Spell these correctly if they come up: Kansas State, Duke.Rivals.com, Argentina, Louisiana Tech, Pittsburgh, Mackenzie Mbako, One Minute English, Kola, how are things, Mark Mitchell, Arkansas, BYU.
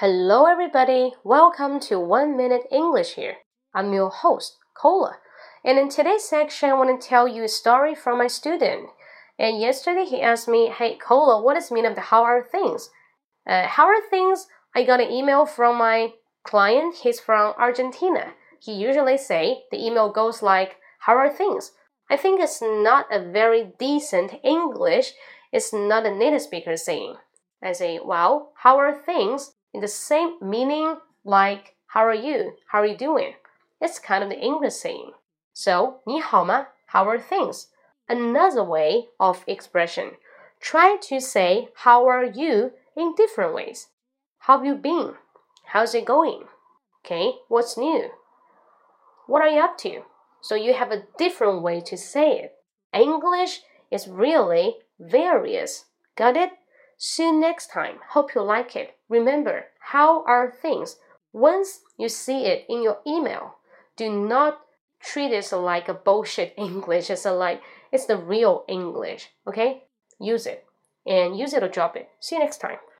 Hello everybody, welcome to One Minute English here. I'm your host, Kola, and in today's section I want to tell you a story from my student. And yesterday he asked me, hey Kola, what is the meaning of the how are things? How are things? I got an email from my client, he's from Argentina. He usually say, the email goes like, how are things? I think it's not a very decent English, it's not a native speaker saying. I say, wow, how are things?In the same meaning like how are you doing? It's kind of the English saying. So, 你好吗? How are things? Another way of expression. Try to say how are you in different ways. How have you been? How's it going? Okay, what's new? What are you up to? So you have a different way to say it. English is really various. Got it?See you next time. Hope you like it. Remember, how are things? Once you see it in your email, do not treat it like a bullshit English. It's the real English. Okay? Use it. And use it or drop it. See you next time.